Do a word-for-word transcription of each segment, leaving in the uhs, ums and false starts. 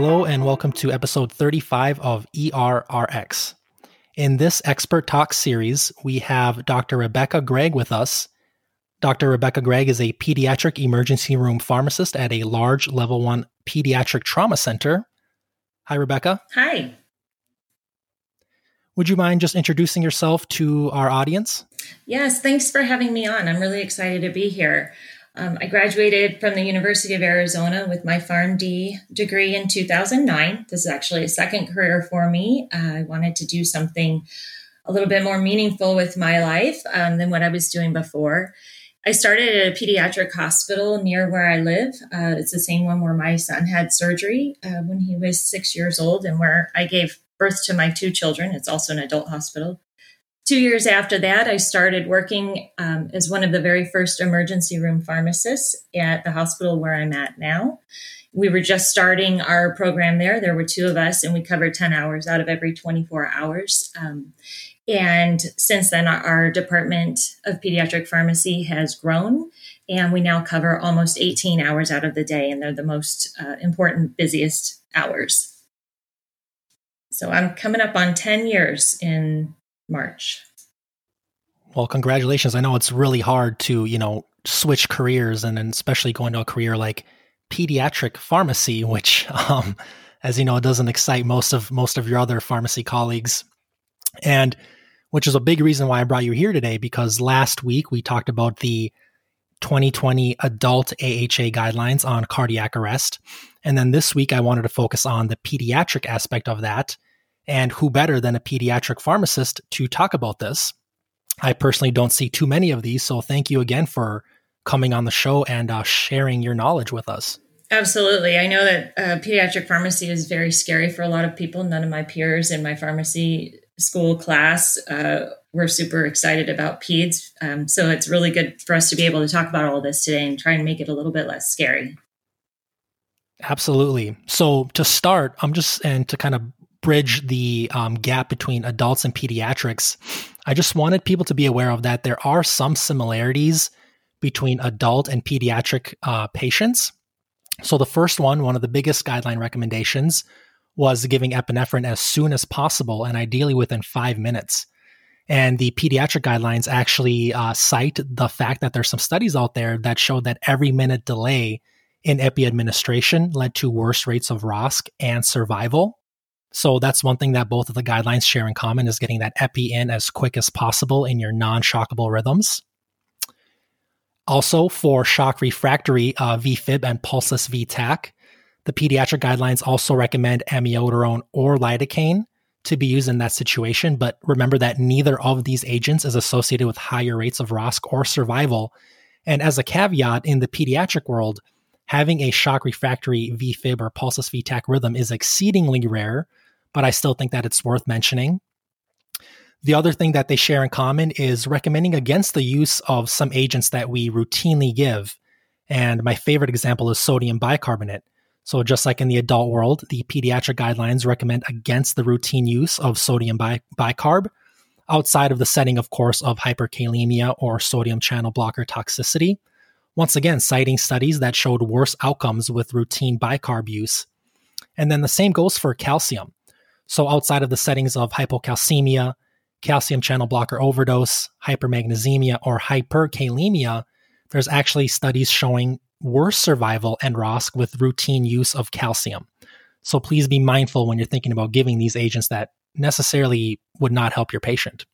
Hello and welcome to episode thirty-five of E R R X. In this Expert Talk series, we have Doctor Rebecca Gregg with us. Doctor Rebecca Gregg is a pediatric emergency room pharmacist at a large level one pediatric trauma center. Hi, Rebecca. Hi. Would you mind just introducing yourself to our audience? Yes, thanks for having me on. I'm really excited to be here. Um, I graduated from the University of Arizona with my PharmD degree in two thousand nine. This is actually a second career for me. Uh, I wanted to do something a little bit more meaningful with my life um, than what I was doing before. I started at a pediatric hospital near where I live. Uh, it's the same one where my son had surgery uh, when he was six years old and where I gave birth to my two children. It's also an adult hospital. Two years after that, I started working um, as one of the very first emergency room pharmacists at the hospital where I'm at now. We were just starting our program there. There were two of us, and we covered ten hours out of every twenty-four hours. Um, and since then, our, our Department of Pediatric Pharmacy has grown, and we now cover almost eighteen hours out of the day, and they're the most uh, important, busiest hours. So I'm coming up on ten years in March. Well, congratulations. I know it's really hard to, you know, switch careers and then especially going to a career like pediatric pharmacy, which, um, as you know, doesn't excite most of most of your other pharmacy colleagues. And which is a big reason why I brought you here today, because last week we talked about the twenty twenty adult A H A guidelines on cardiac arrest. And then this week I wanted to focus on the pediatric aspect of that. And who better than a pediatric pharmacist to talk about this? I personally don't see too many of these, so thank you again for coming on the show and uh, sharing your knowledge with us. Absolutely. I know that uh, pediatric pharmacy is very scary for a lot of people. None of my peers in my pharmacy school class uh, were super excited about peds. Um, so it's really good for us to be able to talk about all this today and try and make it a little bit less scary. Absolutely. So to start, I'm just, and to kind of bridge the um, gap between adults and pediatrics, I just wanted people to be aware of that there are some similarities between adult and pediatric uh, patients. So the first one, one of the biggest guideline recommendations was giving epinephrine as soon as possible and ideally within five minutes. And the pediatric guidelines actually uh, cite the fact that there's some studies out there that showed that every minute delay in epi administration led to worse rates of R O S C and survival. So that's one thing that both of the guidelines share in common is getting that epi in as quick as possible in your non-shockable rhythms. Also, for shock refractory uh, VFib and pulseless VTach, the pediatric guidelines also recommend amiodarone or lidocaine to be used in that situation. But remember that neither of these agents is associated with higher rates of R O S C or survival. And as a caveat, in the pediatric world, having a shock refractory VFib or pulseless VTach rhythm is exceedingly rare, but I still think that it's worth mentioning. The other thing that they share in common is recommending against the use of some agents that we routinely give. And my favorite example is sodium bicarbonate. So just like in the adult world, the pediatric guidelines recommend against the routine use of sodium bi- bicarb, outside of the setting, of course, of hyperkalemia or sodium channel blocker toxicity. Once again, citing studies that showed worse outcomes with routine bicarb use. And then the same goes for calcium. So outside of the settings of hypocalcemia, calcium channel blocker overdose, hypermagnesemia, or hyperkalemia, there's actually studies showing worse survival and R O S C with routine use of calcium. So please be mindful when you're thinking about giving these agents that necessarily would not help your patient.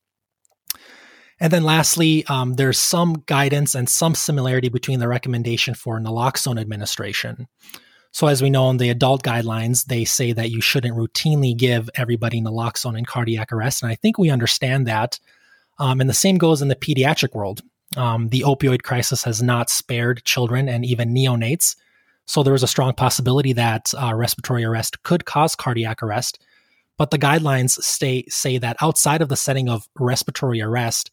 And then lastly, um, there's some guidance and some similarity between the recommendation for naloxone administration. So as we know in the adult guidelines, they say that you shouldn't routinely give everybody naloxone in cardiac arrest. And I think we understand that. Um, and the same goes in the pediatric world. Um, the opioid crisis has not spared children and even neonates. So there is a strong possibility that uh, respiratory arrest could cause cardiac arrest. But the guidelines stay, say that outside of the setting of respiratory arrest,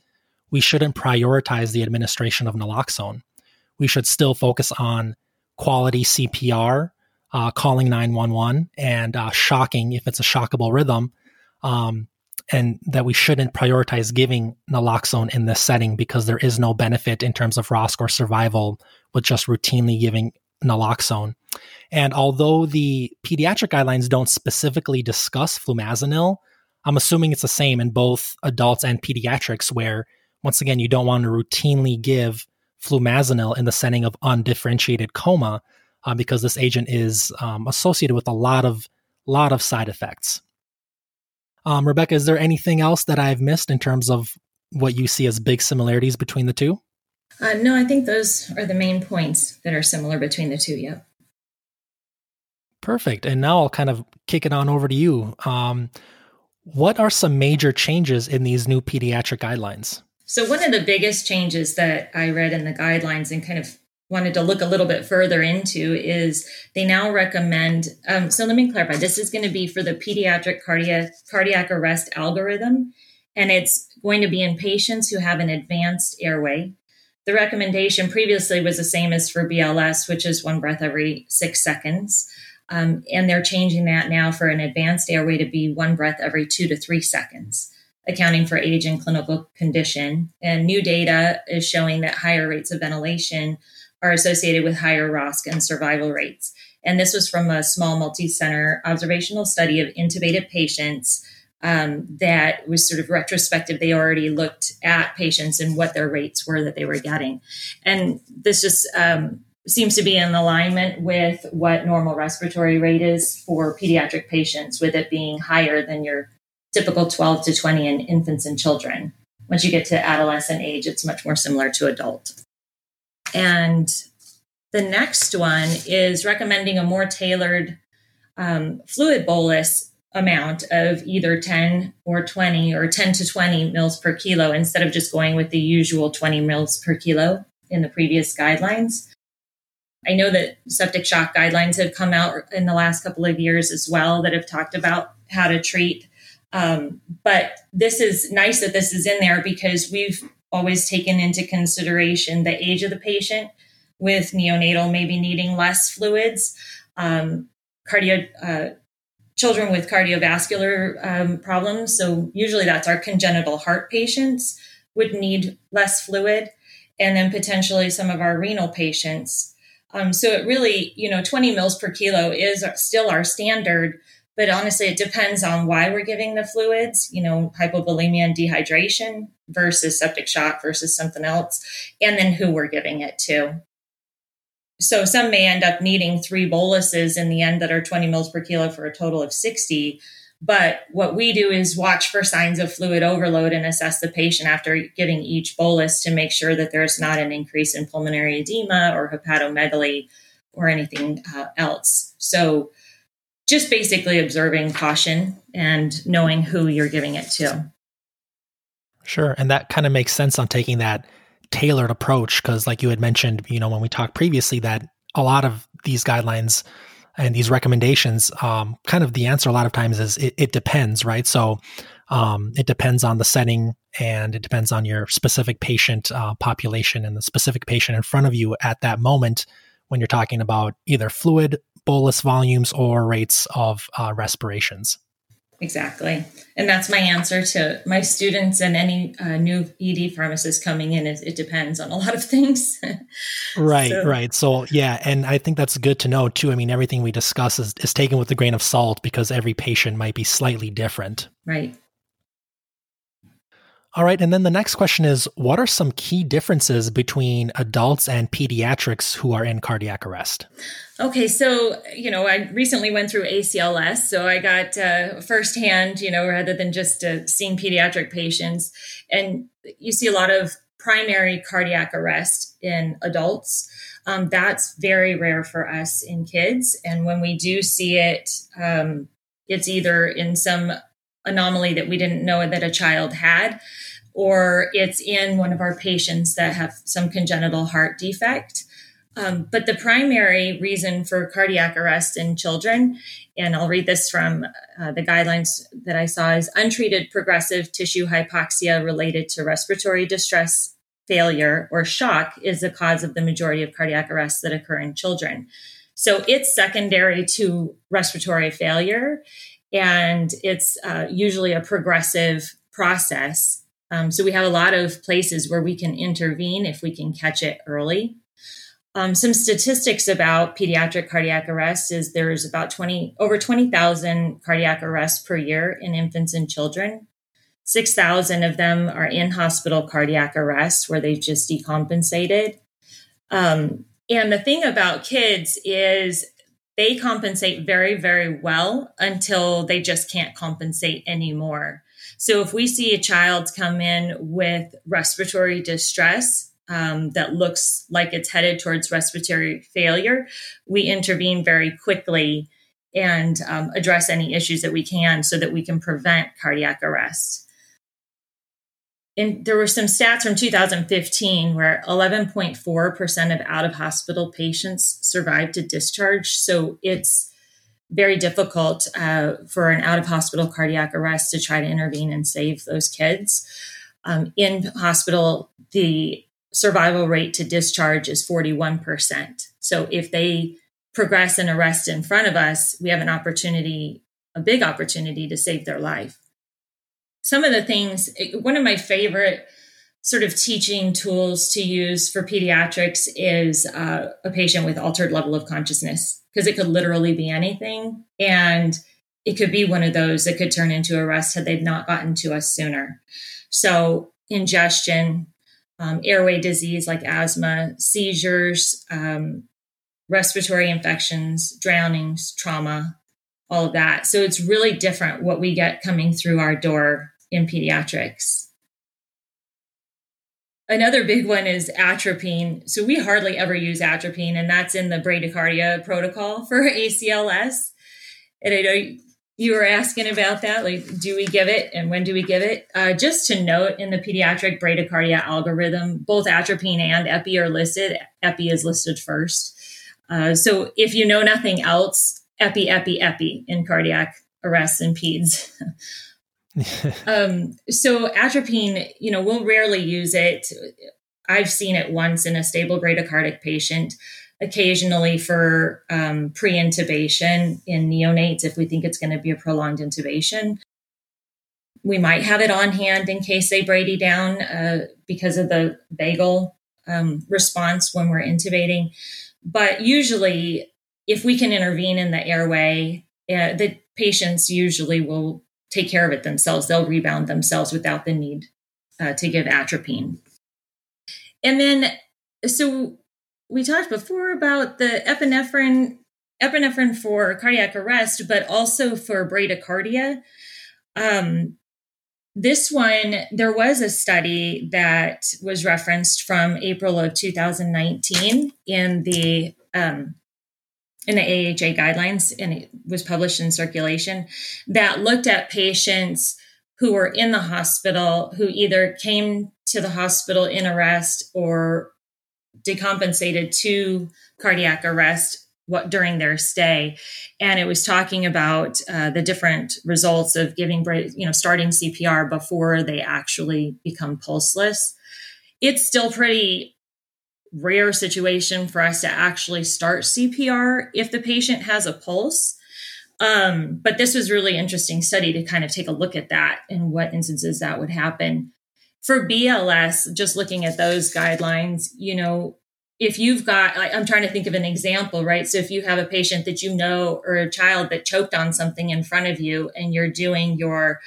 we shouldn't prioritize the administration of naloxone. We should still focus on quality C P R, uh, calling nine one one, and uh, shocking if it's a shockable rhythm, um, and that we shouldn't prioritize giving naloxone in this setting because there is no benefit in terms of R O S C or survival with just routinely giving naloxone. And although the pediatric guidelines don't specifically discuss flumazenil, I'm assuming it's the same in both adults and pediatrics, where, once again, you don't want to routinely give flumazenil in the setting of undifferentiated coma uh, because this agent is um, associated with a lot of lot of side effects. Um, Rebecca, is there anything else that I've missed in terms of what you see as big similarities between the two? Uh, no, I think those are the main points that are similar between the two, yep. Perfect. And now I'll kind of kick it on over to you. Um, what are some major changes in these new pediatric guidelines? So one of the biggest changes that I read in the guidelines and kind of wanted to look a little bit further into is they now recommend, um, so let me clarify, this is going to be for the pediatric cardiac, cardiac arrest algorithm, and it's going to be in patients who have an advanced airway. The recommendation previously was the same as for B L S, which is one breath every six seconds. Um, and they're changing that now for an advanced airway to be one breath every two to three seconds, accounting for age and clinical condition. And new data is showing that higher rates of ventilation are associated with higher R O S C and survival rates. And this was from a small multi-center observational study of intubated patients um, that was sort of retrospective. They already looked at patients and what their rates were that they were getting. And this just um, seems to be in alignment with what normal respiratory rate is for pediatric patients, with it being higher than your typical twelve to twenty in infants and children. Once you get to adolescent age, it's much more similar to adult. And the next one is recommending a more tailored um, fluid bolus amount of either ten or twenty or ten to twenty mils per kilo instead of just going with the usual twenty mils per kilo in the previous guidelines. I know that septic shock guidelines have come out in the last couple of years as well that have talked about how to treat. Um, but this is nice that this is in there because we've always taken into consideration the age of the patient, with neonatal maybe needing less fluids, um, cardio uh, children with cardiovascular um, problems. So usually that's our congenital heart patients would need less fluid, and then potentially some of our renal patients. Um, so it really, you know, twenty mils per kilo is still our standard, but honestly, it depends on why we're giving the fluids, you know, hypovolemia and dehydration versus septic shock versus something else, and then who we're giving it to. So some may end up needing three boluses in the end that are twenty mils per kilo for a total of sixty. But what we do is watch for signs of fluid overload and assess the patient after giving each bolus to make sure that there's not an increase in pulmonary edema or hepatomegaly or anything uh, else. So just basically observing caution and knowing who you're giving it to. Sure. And that kind of makes sense on taking that tailored approach, because like you had mentioned, you know, when we talked previously, that a lot of these guidelines and these recommendations, um, kind of the answer a lot of times is it, it depends, right? So um, it depends on the setting, and it depends on your specific patient uh, population and the specific patient in front of you at that moment when you're talking about either fluid bolus volumes or rates of uh, respirations. Exactly. And that's my answer to my students and any uh, new E D pharmacist coming in is it depends on a lot of things. Right, so. right. So yeah, and I think that's good to know too. I mean, everything we discuss is, is taken with a grain of salt because every patient might be slightly different. Right. All right. And then the next question is, what are some key differences between adults and pediatrics who are in cardiac arrest? Okay. So, you know, I recently went through A C L S. So I got uh, firsthand, you know, rather than just uh, seeing pediatric patients. And you see a lot of primary cardiac arrest in adults. Um, that's very rare for us in kids. And when we do see it, um, it's either in some anomaly that we didn't know that a child had, or it's in one of our patients that have some congenital heart defect. Um, but the primary reason for cardiac arrest in children, and I'll read this from uh, the guidelines that I saw, is untreated progressive tissue hypoxia related to respiratory distress failure or shock is the cause of the majority of cardiac arrests that occur in children. So it's secondary to respiratory failure, and it's uh, usually a progressive process. Um, so we have a lot of places where we can intervene if we can catch it early. Um, some statistics about pediatric cardiac arrest is there's about twenty, over twenty thousand cardiac arrests per year in infants and children. six thousand of them are in-hospital cardiac arrests where they've just decompensated. Um, and the thing about kids is they compensate very, very well until they just can't compensate anymore. So if we see a child come in with respiratory distress, Um, that looks like it's headed towards respiratory failure, we intervene very quickly and um, address any issues that we can so that we can prevent cardiac arrest. And there were some stats from two thousand fifteen where eleven point four percent of out-of-hospital patients survived to discharge. So it's very difficult uh, for an out-of-hospital cardiac arrest to try to intervene and save those kids. Um, in hospital, the survival rate to discharge is forty-one percent. So if they progress and arrest in front of us, we have an opportunity, a big opportunity to save their life. Some of the things, one of my favorite sort of teaching tools to use for pediatrics is uh, a patient with altered level of consciousness, because it could literally be anything. And it could be one of those that could turn into arrest had they've not gotten to us sooner. So ingestion, Um, airway disease like asthma, seizures, um, respiratory infections, drownings, trauma, all of that. So it's really different what we get coming through our door in pediatrics. Another big one is atropine. So we hardly ever use atropine, and that's in the bradycardia protocol for A C L S. And I know you were asking about that, like, do we give it and when do we give it? Uh, just to note, in the pediatric bradycardia algorithm, both atropine and epi are listed. Epi is listed first. Uh, so if you know nothing else, epi, epi, epi in cardiac arrests and peds. um, so atropine, you know, we'll rarely use it. I've seen it once in a stable bradycardic patient. Occasionally for um, pre-intubation in neonates, if we think it's going to be a prolonged intubation. We might have it on hand in case they brady down uh, because of the vagal um, response when we're intubating. But usually, if we can intervene in the airway, uh, the patients usually will take care of it themselves. They'll rebound themselves without the need uh, to give atropine. And then, so... we talked before about the epinephrine, epinephrine for cardiac arrest, but also for bradycardia. Um, this one, there was a study that was referenced from April of two thousand nineteen in the um, in the A H A guidelines, and it was published in Circulation, that looked at patients who were in the hospital who either came to the hospital in arrest or decompensated to cardiac arrest what, during their stay. And it was talking about uh, the different results of giving, you know, starting C P R before they actually become pulseless. It's still pretty rare situation for us to actually start C P R if the patient has a pulse. Um, but this was really interesting study to kind of take a look at that and what instances that would happen. For B L S, just looking at those guidelines, you know, if you've got, I'm trying to think of an example, right? So if you have a patient that you know, or a child that choked on something in front of you, and you're doing your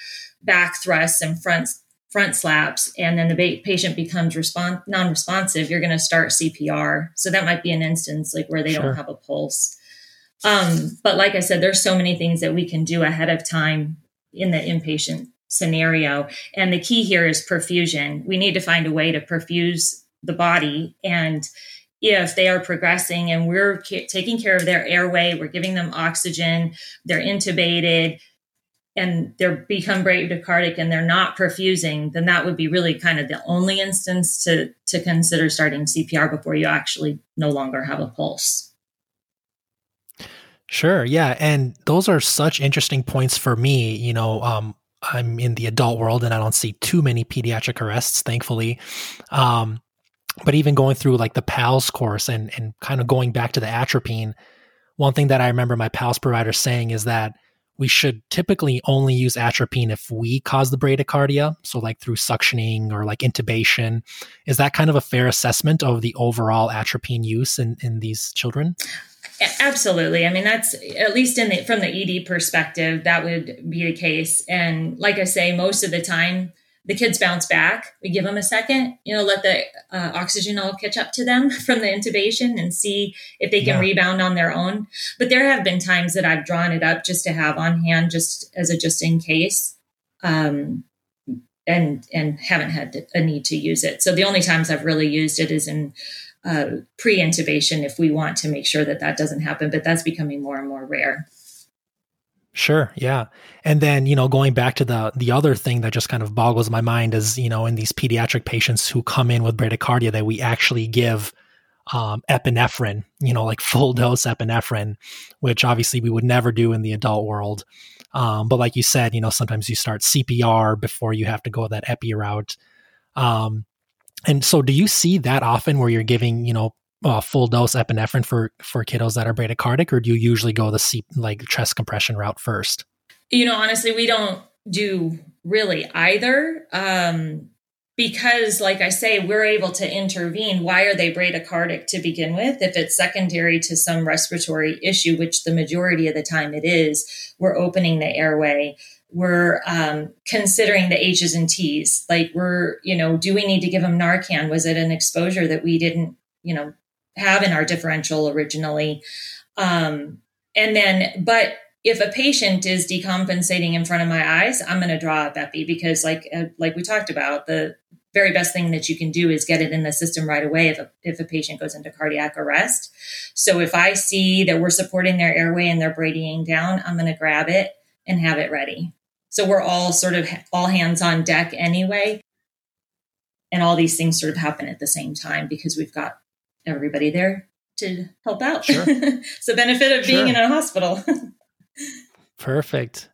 back thrusts and front front slaps, and then the ba- patient becomes respon- non-responsive, you're going to start C P R. So that might be an instance like where they Sure. don't have a pulse. Um, but like I said, there's so many things that we can do ahead of time in the inpatient scenario. And the key here is perfusion. We need to find a way to perfuse the body. And if they are progressing and we're ca- taking care of their airway, we're giving them oxygen, they're intubated, and they become bradycardic and they're not perfusing, then that would be really kind of the only instance to, to consider starting C P R before you actually no longer have a pulse. Sure. Yeah. And those are such interesting points for me. You know, um, I'm in the adult world and I don't see too many pediatric arrests, thankfully. Um, but even going through like the PALS course and and kind of going back to the atropine, one thing that I remember my PALS provider saying is that we should typically only use atropine if we cause the bradycardia, so like through suctioning or like intubation. Is that kind of a fair assessment of the overall atropine use in, in these children? Absolutely. I mean, that's at least in the, from the E D perspective, that would be the case. And like I say, most of the time, the kids bounce back. We give them a second, you know, let the uh, oxygen all catch up to them from the intubation and see if they can yeah. rebound on their own. But there have been times that I've drawn it up just to have on hand, just as a just in case, um, and and haven't had a need to use it. So the only times I've really used it is in uh, pre-intubation if we want to make sure that that doesn't happen. But that's becoming more and more rare. Sure. Yeah. And then, you know, going back to the the other thing that just kind of boggles my mind is, you know, in these pediatric patients who come in with bradycardia that we actually give um, epinephrine, you know, like full dose epinephrine, which obviously we would never do in the adult world. Um, but like you said, you know, sometimes you start C P R before you have to go that epi route. Um, and so do you see that often where you're giving, you know, Uh, full dose epinephrine for, for kiddos that are bradycardic, or do you usually go the C, like chest compression route first? You know, honestly, we don't do really either. Um, because like I say, we're able to intervene. Why are they bradycardic to begin with? If it's secondary to some respiratory issue, which the majority of the time it is, we're opening the airway. We're um, considering the H's and T's. Like we're, you know, do we need to give them Narcan? Was it an exposure that we didn't, you know, have in our differential originally. Um, and then, but if a patient is decompensating in front of my eyes, I'm going to draw up epi because like, uh, like we talked about, the very best thing that you can do is get it in the system right away if a, if a patient goes into cardiac arrest. So if I see that we're supporting their airway and they're bradying down, I'm going to grab it and have it ready. So we're all sort of all hands on deck anyway. And all these things sort of happen at the same time because we've got everybody there to help out. Sure. It's the benefit of being sure. in a hospital. Perfect.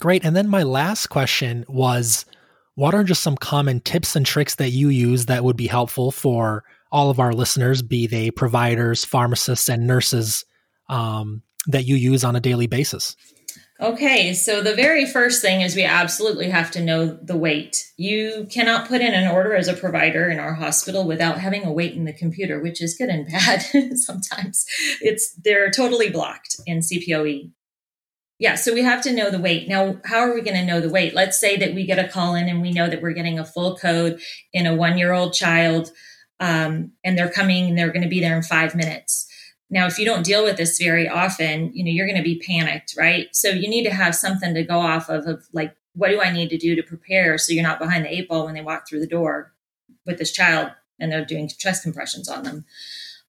Great. And then my last question was, what are just some common tips and tricks that you use that would be helpful for all of our listeners, be they providers, pharmacists, and nurses, um, that you use on a daily basis? Okay, so the very first thing is we absolutely have to know the weight. You cannot put in an order as a provider in our hospital without having a weight in the computer, which is good and bad sometimes. It's they're totally blocked in C P O E. Yeah, so we have to know the weight. Now, how are we going to know the weight? Let's say that we get a call in and we know that we're getting a full code in a one-year-old child, um, and they're coming and they're going to be there in five minutes. Now, if you don't deal with this very often, you know, you're going to be panicked, right? So you need to have something to go off of, of like, what do I need to do to prepare so you're not behind the eight ball when they walk through the door with this child and they're doing chest compressions on them.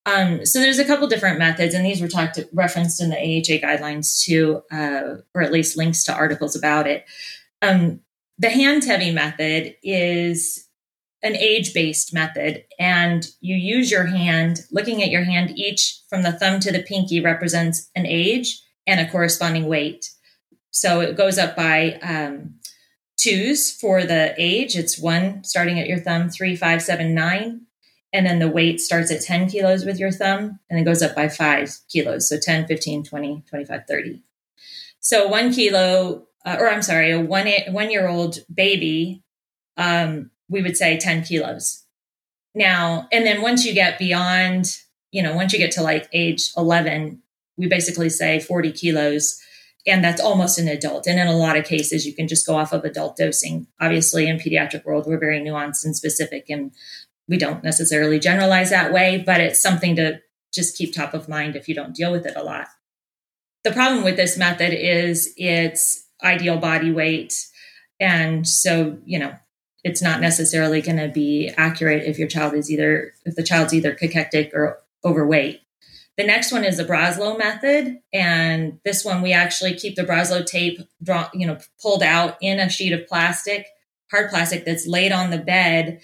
Um, so there's a couple different methods, and these were talked referenced in the A H A guidelines too, uh, or at least links to articles about it. Um, the hand-heavy method is an age-based method, and you use your hand, looking at your hand, each from the thumb to the pinky represents an age and a corresponding weight. So it goes up by um, twos for the age. It's one starting at your thumb, three, five, seven, nine. And then the weight starts at ten kilos with your thumb and then goes up by five kilos. So ten, fifteen, twenty, twenty-five, thirty. So one kilo, uh, or I'm sorry, a one, one-year-old baby, um, we would say ten kilos now. And then once you get beyond, you know, once you get to like age eleven, we basically say forty kilos, and that's almost an adult. And in a lot of cases, you can just go off of adult dosing. Obviously in pediatric world, we're very nuanced and specific, and we don't necessarily generalize that way, but it's something to just keep top of mind if you don't deal with it a lot. The problem with this method is it's ideal body weight. And so, you know, it's not necessarily going to be accurate if your child is either, if the child's either cachectic or overweight. The next one is the Braslow method. And this one, we actually keep the Braslow tape, draw, you know, pulled out in a sheet of plastic, hard plastic that's laid on the bed,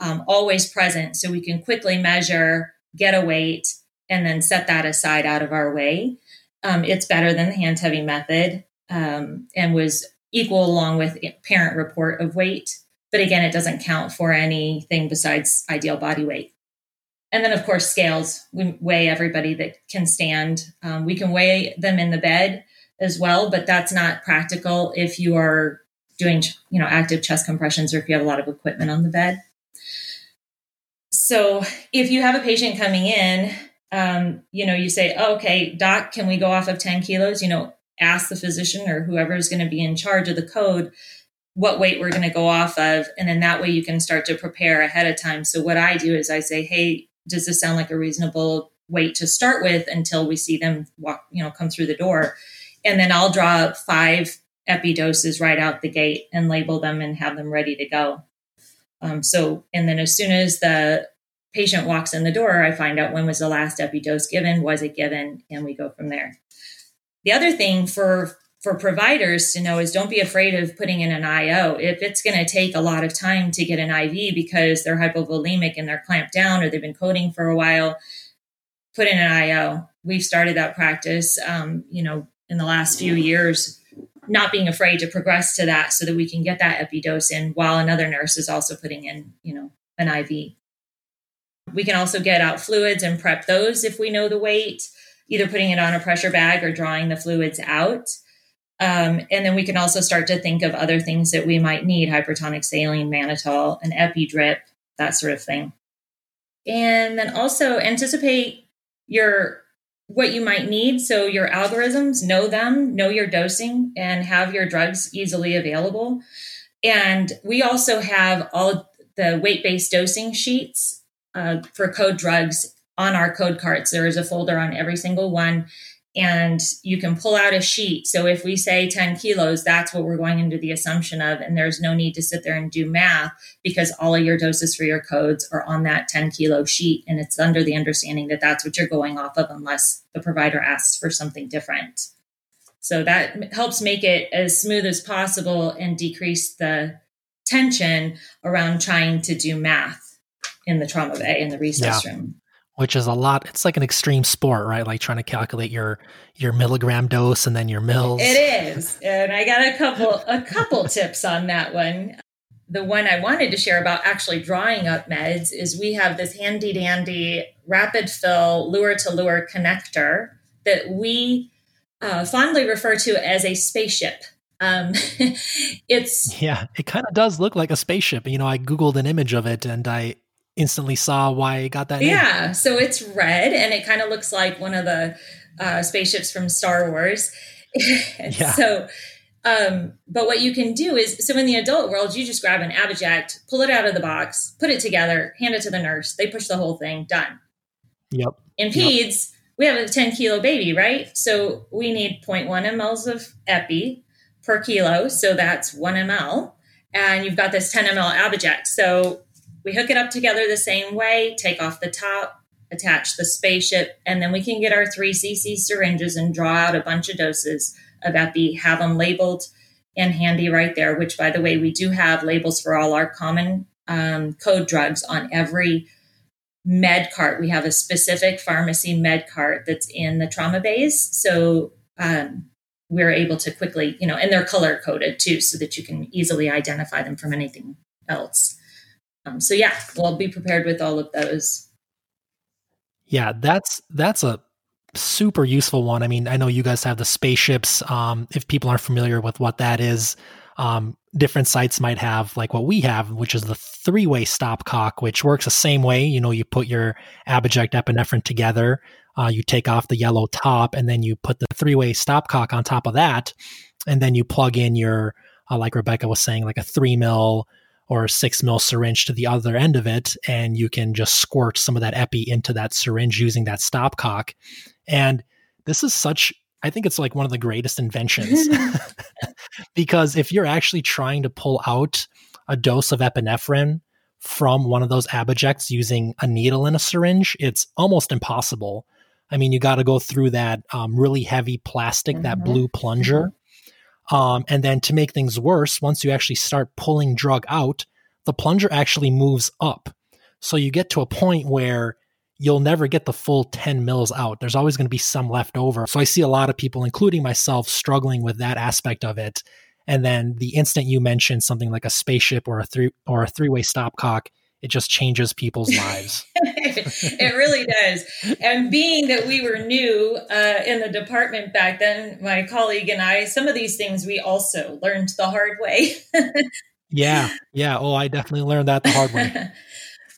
um, always present. So we can quickly measure, get a weight, and then set that aside out of our way. Um, it's better than the hand heavy method, um, and was equal along with parent report of weight. But again, it doesn't count for anything besides ideal body weight. And then, of course, scales. We weigh everybody that can stand. Um, we can weigh them in the bed. as well, but that's not practical if you are doing, you know, active chest compressions or if you have a lot of equipment on the bed. So if you have a patient coming in, um, you know, you say, oh, okay, doc, can we go off of ten kilos? You know, ask the physician or whoever is going to be in charge of the code what weight we're going to go off of. And then that way you can start to prepare ahead of time. So what I do is I say, hey, does this sound like a reasonable weight to start with until we see them walk, you know, come through the door? And then I'll draw up five epi doses right out the gate and label them and have them ready to go. Um, so, and then as soon as the patient walks in the door, I find out when was the last epi dose given, was it given, and we go from there. The other thing for, for providers to know is don't be afraid of putting in an I O. If it's going to take a lot of time to get an I V because they're hypovolemic and they're clamped down or they've been coding for a while, put in an I O. We've started that practice, um, you know, in the last few years, not being afraid to progress to that so that we can get that epi dose in while another nurse is also putting in, you know, an I V. We can also get out fluids and prep those if we know the weight, either putting it on a pressure bag or drawing the fluids out. Um, and then we can also start to think of other things that we might need, hypertonic saline, mannitol, an epi drip, that sort of thing. And then also anticipate your what you might need. So your algorithms, know them, know your dosing, and have your drugs easily available. And we also have all the weight-based dosing sheets uh, for code drugs on our code carts. There is a folder on every single one, and you can pull out a sheet. So if we say ten kilos, that's what we're going into the assumption of, and there's no need to sit there and do math because all of your doses for your codes are on that ten kilo sheet, and it's under the understanding that that's what you're going off of unless the provider asks for something different. So that helps make it as smooth as possible and decrease the tension around trying to do math in the trauma bay, in the resource yeah. room. Which is a lot. It's like an extreme sport, right? Like trying to calculate your your milligram dose and then your mils. It is. And I got a couple a couple tips on that one. The one I wanted to share about actually drawing up meds is we have this handy dandy rapid fill lure to lure connector that we uh, fondly refer to as a spaceship. Um, it's yeah. It kind of does look like a spaceship. You know, I Googled an image of it and I instantly saw why I got that name. Yeah, so it's red and it kind of looks like one of the uh, spaceships from Star Wars. yeah. So, um, but what you can do is, so in the adult world, you just grab an Abboject, pull it out of the box, put it together, hand it to the nurse. They push the whole thing, done. Yep. In peds, yep. we have a ten kilo baby, right? So we need zero point one milliliters of epi per kilo. So that's one milliliter. And you've got this ten milliliter Abboject. So we hook it up together the same way, take off the top, attach the spaceship, and then we can get our three C C syringes and draw out a bunch of doses of epi, have them labeled and handy right there, which, by the way, we do have labels for all our common um, code drugs on every med cart. We have a specific pharmacy med cart that's in the trauma bays. So um, we're able to quickly, you know, and they're color coded too, so that you can easily identify them from anything else. Um, so yeah, we'll be prepared with all of those. Yeah, that's that's a super useful one. I mean, I know you guys have the spaceships. Um, if people aren't familiar with what that is, um, different sites might have like what we have, which is the three-way stopcock, which works the same way. You know, you put your Abboject epinephrine together, uh, you take off the yellow top, and then you put the three-way stopcock on top of that, and then you plug in your, uh, like Rebecca was saying, like a three mil or a six mil syringe to the other end of it, and you can just squirt some of that epi into that syringe using that stopcock. And this is such, I think it's like one of the greatest inventions because if you're actually trying to pull out a dose of epinephrine from one of those Abbojects using a needle and a syringe, it's almost impossible. I mean, you got to go through that um, really heavy plastic, mm-hmm. that blue plunger. Um, and then to make things worse, once you actually start pulling drug out, the plunger actually moves up. So you get to a point where you'll never get the full ten mils out. There's always going to be some left over. So I see a lot of people, including myself, struggling with that aspect of it. And then the instant you mention something like a spaceship or a three or a three-way stopcock, it just changes people's lives. It really does. And being that we were new uh, in the department back then, my colleague and I, some of these things we also learned the hard way. Yeah. Yeah. Oh, I definitely learned that the hard way.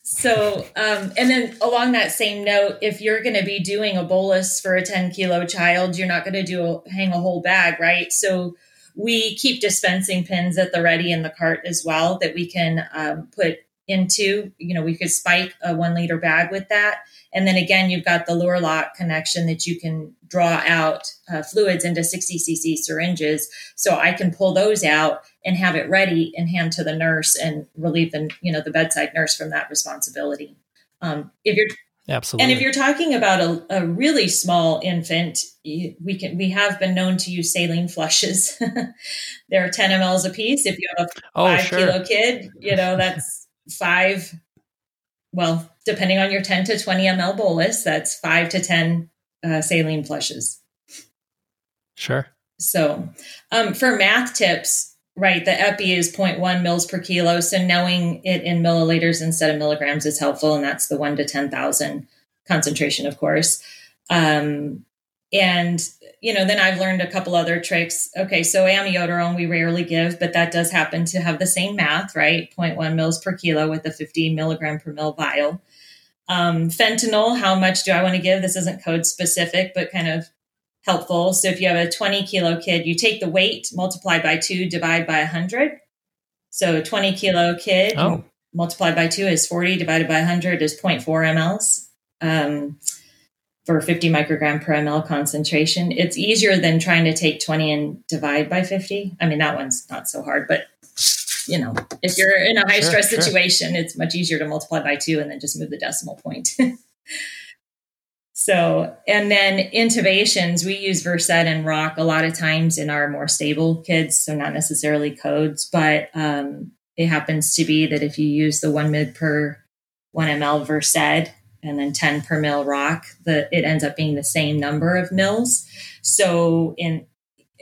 So, um, and then along that same note, if you're going to be doing a bolus for a ten kilo child, you're not going to do a, hang a whole bag, right? So we keep dispensing pins at the ready in the cart as well that we can um, put into, you know, we could spike a one liter bag with that. And then again, you've got the lure lock connection that you can draw out uh, fluids into sixty cc syringes. So I can pull those out and have it ready and hand to the nurse and relieve the, you know, the bedside nurse from that responsibility. Um, if you're absolutely, and if you're talking about a, a really small infant, we can, we have been known to use saline flushes. There are ten milliliters a piece. If you have a oh, five sure. kilo kid, you know, that's five, well, depending on your ten to twenty milliliter bolus, that's five to ten uh, saline flushes. Sure. So um, for math tips, right, the epi is zero point one milliliters per kilo. So knowing it in milliliters instead of milligrams is helpful. And that's the one to ten thousand concentration, of course. Um, and, you know, then I've learned a couple other tricks. Okay, so amiodarone we rarely give, but that does happen to have the same math, right? zero point one milliliters per kilo with a fifty milligram per mil vial. Um, fentanyl, how much do I want to give? This isn't code specific, but kind of helpful. So if you have a twenty kilo kid, you take the weight, multiply by two, divide by one hundred. So twenty kilo kid oh. multiplied by two is forty, divided by one hundred is zero point four milliliters. Um, for fifty microgram per ml concentration. It's easier than trying to take twenty and divide by fifty. I mean, that one's not so hard, but you know, if you're in a high sure, stress sure. situation, it's much easier to multiply by two and then just move the decimal point. So, and then intubations, we use Versed and R O C a lot of times in our more stable kids. So not necessarily codes, but um, it happens to be that if you use the one mid per one ml Versed, and then ten per mil R O C, the, it ends up being the same number of mils. So in,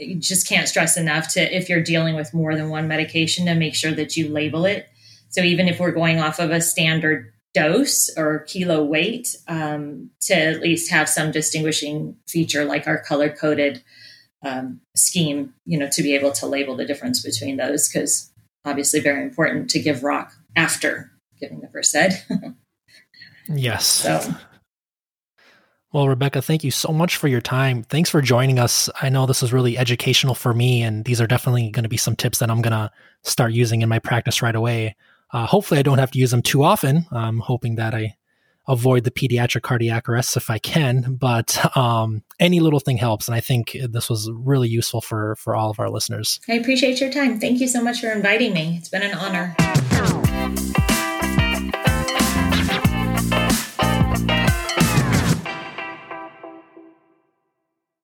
you just can't stress enough to, if you're dealing with more than one medication, to make sure that you label it. So even if we're going off of a standard dose or kilo weight, um, to at least have some distinguishing feature like our color coded um, scheme, you know, to be able to label the difference between those, because obviously very important to give R O C after giving the Versed. Yes. So. Well, Rebecca, thank you so much for your time. Thanks for joining us. I know this is really educational for me, and these are definitely going to be some tips that I'm going to start using in my practice right away. Uh, hopefully I don't have to use them too often. I'm hoping that I avoid the pediatric cardiac arrests if I can, but um, any little thing helps. And I think this was really useful for, for all of our listeners. I appreciate your time. Thank you so much for inviting me. It's been an honor.